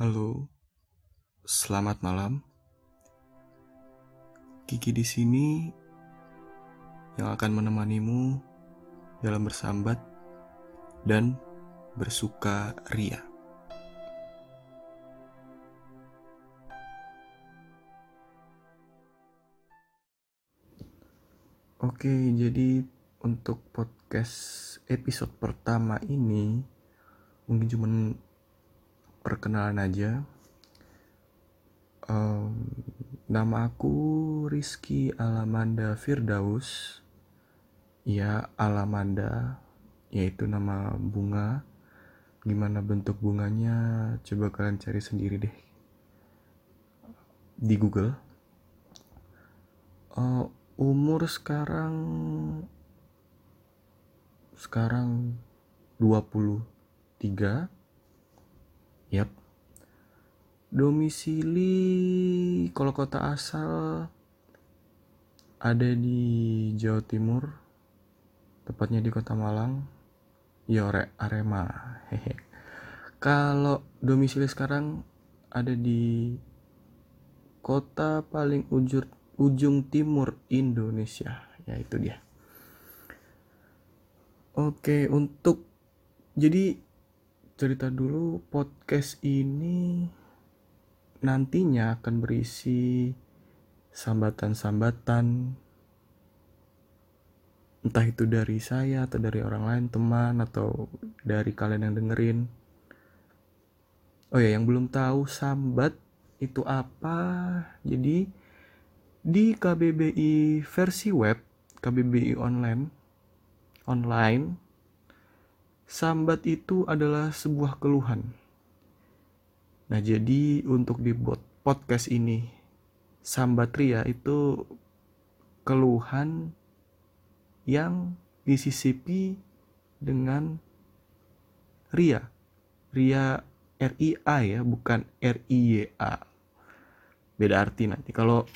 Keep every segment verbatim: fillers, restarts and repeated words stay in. Halo, selamat malam. Kiki di sini yang akan menemanimu dalam bersambat dan bersuka ria. Oke, jadi untuk podcast episode pertama ini mungkin cuman perkenalan aja. Um, nama aku Rizky Alamanda Firdaus. Ya, Alamanda yaitu nama bunga. Gimana bentuk bunganya coba kalian cari sendiri deh di Google. Uh, umur sekarang sekarang dua puluh tiga. Yap. Domisili kalau kota asal ada di Jawa Timur, tepatnya di Kota Malang. Ya, Arema. Hehe. Kalau domisili sekarang ada di kota paling ujur, ujung timur Indonesia, yaitu dia. Oke, untuk jadi cerita dulu, podcast ini nantinya akan berisi sambatan-sambatan, entah itu dari saya atau dari orang lain, teman, atau dari kalian yang dengerin. Oh ya, yang belum tahu sambat itu apa, jadi di K B B I versi web, K B B I online, online sambat itu adalah sebuah keluhan. Nah, jadi untuk di podcast ini, sambat ria itu keluhan yang disisipi dengan ria. Ria R I A ya, bukan R I Y A. Beda arti nanti. Kalau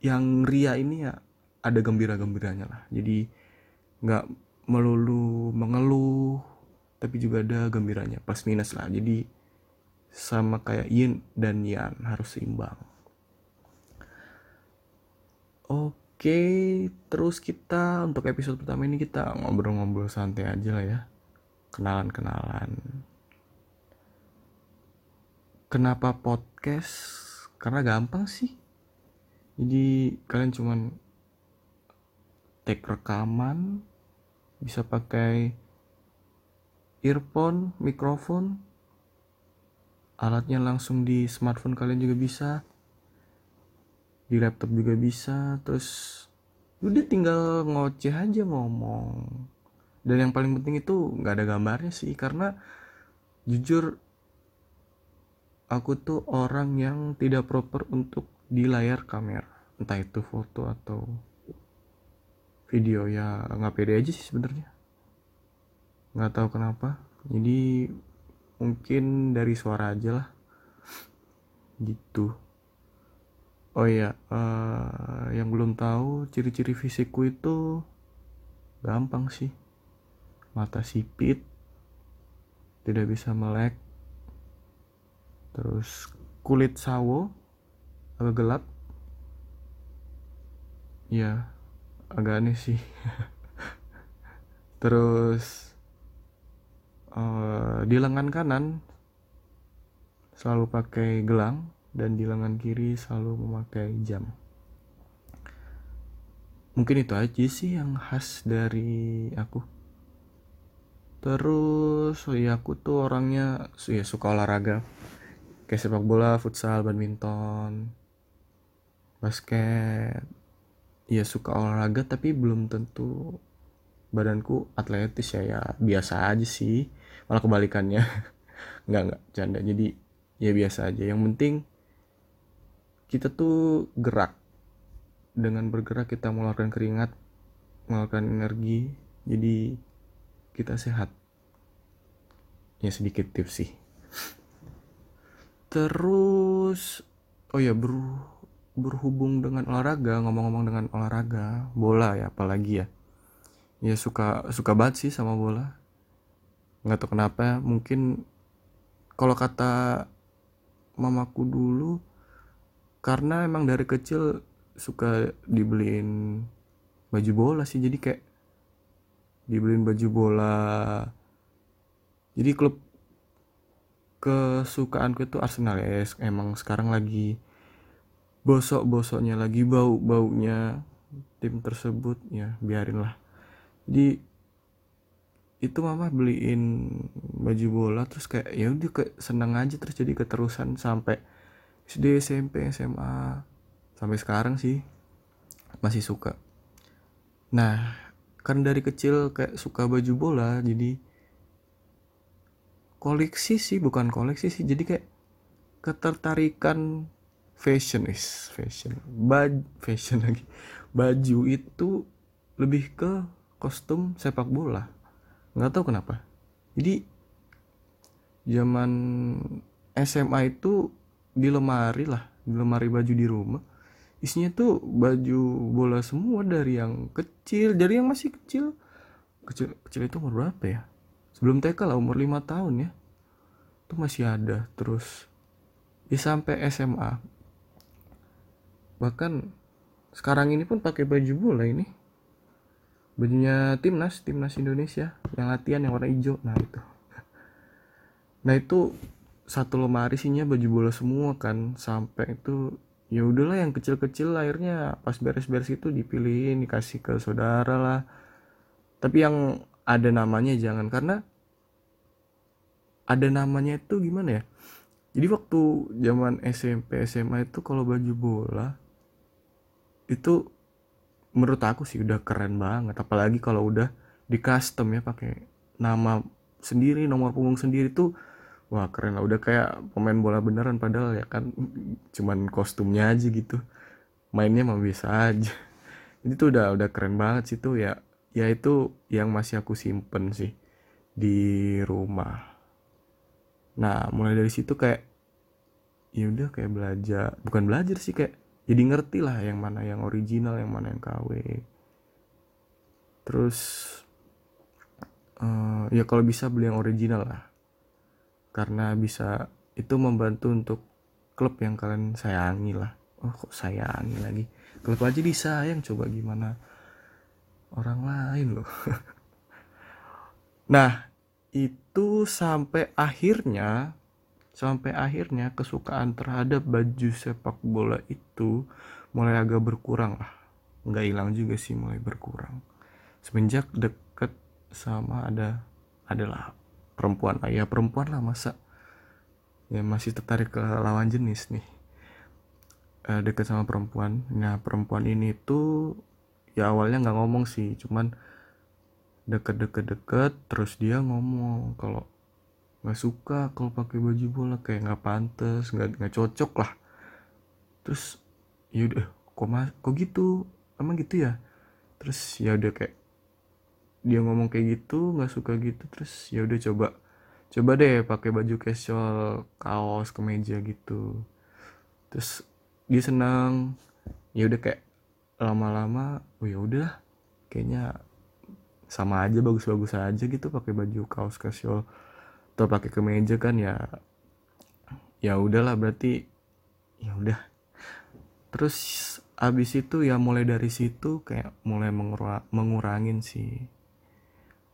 yang ria ini ya ada gembira-gembiranya lah. Jadi gak melulu mengeluh, tapi juga ada gembiranya, plus minus lah. Jadi sama kayak yin dan yang harus seimbang. Oke, terus kita untuk episode pertama ini kita ngobrol-ngobrol santai aja lah ya, kenalan-kenalan. Kenapa podcast? Karena gampang sih. Jadi kalian cuman take rekaman, bisa pakai earphone, mikrofon, alatnya langsung di smartphone kalian juga bisa, di laptop juga bisa, terus udah tinggal ngoceh aja, ngomong. Dan yang paling penting itu nggak ada gambarnya sih, karena jujur aku tuh orang yang tidak proper untuk di layar kamera, entah itu foto atau video. Ya nggak pede aja sih sebenarnya, nggak tahu kenapa. Jadi mungkin dari suara aja lah gitu. Oh ya, uh, yang belum tahu ciri-ciri fisikku itu gampang sih. Mata sipit, tidak bisa melek, terus kulit sawo, agak gelap. Ya agak aneh sih. Terus Uh, di lengan kanan selalu pakai gelang, dan di lengan kiri selalu memakai jam. Mungkin itu aja sih yang khas dari aku. Terus oh ya, aku tuh orangnya ya, suka olahraga kayak sepak bola, futsal, badminton, basket. Ya suka olahraga tapi belum tentu badanku atletis ya, ya biasa aja sih, malah kebalikannya. Enggak, enggak, canda. Jadi ya biasa aja, yang penting kita tuh gerak. Dengan bergerak kita mengeluarkan keringat, mengeluarkan energi, jadi kita sehat. Ya sedikit tips sih. Terus oh ya, ber- berhubung dengan olahraga, ngomong-ngomong dengan olahraga, bola ya apalagi ya. Ya suka suka banget sih sama bola. Nggak tahu kenapa, mungkin kalau kata mamaku dulu, karena emang dari kecil suka dibeliin baju bola sih, jadi kayak dibeliin baju bola. Jadi klub kesukaanku itu Arsenal ya. Emang sekarang lagi bosok-bosoknya, lagi bau-baunya tim tersebut ya, biarinlah. Jadi itu mama beliin baju bola terus kayak ya udah kayak seneng aja, terus jadi keterusan sampai S D, S M P, S M A, sampai sekarang sih masih suka. Nah, kan dari kecil kayak suka baju bola, jadi koleksi sih, bukan koleksi sih, jadi kayak ketertarikan fashion is fashion baju fashion lagi baju itu lebih ke kostum sepak bola, nggak tahu kenapa. Jadi zaman S M A itu di lemari lah di lemari baju di rumah isinya tuh baju bola semua, dari yang kecil dari yang masih kecil kecil kecil itu umur berapa ya, sebelum T K lah, umur lima tahun ya, itu masih ada. Terus ya sampai S M A, bahkan sekarang ini pun pakai baju bola, ini bajunya timnas timnas Indonesia yang latihan yang warna hijau. Nah itu nah itu satu lemari isinya baju bola semua kan, sampai itu ya udahlah yang kecil-kecil akhirnya pas beres-beres itu dipilihin, dikasih ke saudara lah, tapi yang ada namanya jangan, karena ada namanya itu gimana ya. Jadi waktu zaman S M P S M A itu kalau baju bola itu menurut aku sih udah keren banget, apalagi kalau udah di custom ya, pakai nama sendiri, nomor punggung sendiri tuh wah keren lah, udah kayak pemain bola beneran, padahal ya kan cuman kostumnya aja gitu, mainnya mah biasa aja. Jadi tuh udah udah keren banget sih tuh ya, ya itu yang masih aku simpen sih di rumah. Nah mulai dari situ kayak ya udah kayak belajar, bukan belajar sih kayak jadi ngerti lah yang mana yang original, yang mana yang K W. Terus uh, ya kalau bisa beli yang original lah, karena bisa itu membantu untuk klub yang kalian sayangi lah. Oh kok sayangi lagi, klub aja disayang, coba gimana orang lain loh. Nah itu sampai akhirnya Sampai akhirnya kesukaan terhadap baju sepak bola itu mulai agak berkurang lah. Nggak hilang juga sih, mulai berkurang. Semenjak deket sama ada adalah perempuan. Ya perempuan lah masa. Ya masih tertarik ke lawan jenis nih. E, deket sama perempuan. Nah perempuan ini tuh ya awalnya nggak ngomong sih. Cuman deket-deket-deket terus dia ngomong kalau nggak suka kalau pakai baju bola, kayak nggak pantas, nggak nggak cocok lah. Terus yaudah kok mas- kok gitu, emang gitu ya. Terus ya udah kayak dia ngomong kayak gitu, nggak suka gitu, terus ya udah coba coba deh pakai baju casual, kaos, kemeja gitu. Terus dia senang, ya udah kayak lama-lama oh ya udah kayaknya sama aja, bagus-bagus aja gitu pakai baju kaos casual atau pakai kemeja kan ya. Ya udahlah berarti ya udah. Terus abis itu ya mulai dari situ kayak mulai mengura- mengurangin sih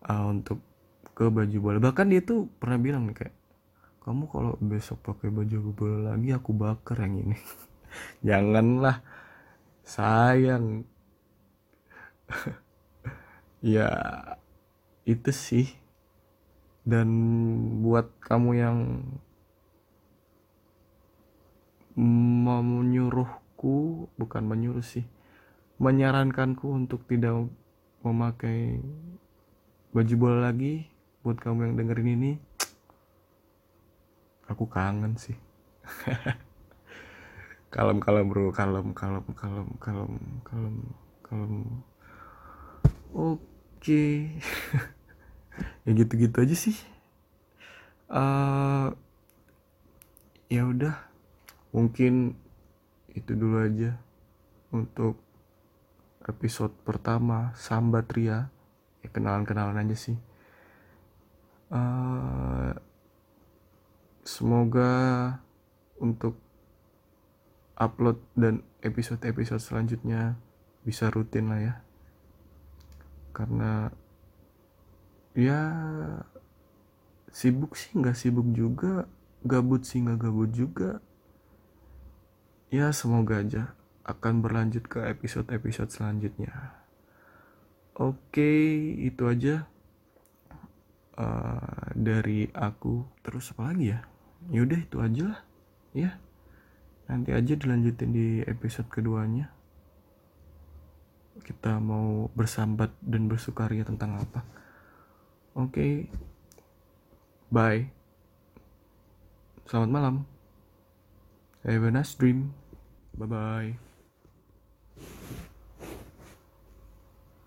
uh, untuk ke baju bola. Bahkan dia tuh pernah bilang nih kayak, kamu kalau besok pakai baju bola lagi aku bakar yang ini. Janganlah sayang. Ya itu sih. Dan buat kamu yang menyuruhku, bukan menyuruh sih, menyarankanku untuk tidak memakai baju bola lagi, buat kamu yang dengerin ini, aku kangen sih. Kalem, kalem bro, kalem, kalem, kalem, kalem, kalem, kalem. Oke. Okay. Ya gitu-gitu aja sih. Uh, ya udah, mungkin itu dulu aja untuk episode pertama Sambat Ria. Ya kenalan-kenalan aja sih. Uh, semoga untuk upload dan episode-episode selanjutnya bisa rutin lah ya, karena ya sibuk sih nggak sibuk juga, gabut sih nggak gabut juga. Ya semoga aja akan berlanjut ke episode-episode selanjutnya. Oke, itu aja uh, dari aku. Terus apa lagi ya? Yaudah itu aja lah ya. Nanti aja dilanjutin di episode keduanya. Kita mau bersambat dan bersukaria tentang apa. Oke, bye. Selamat malam. Have a nice dream. Bye-bye.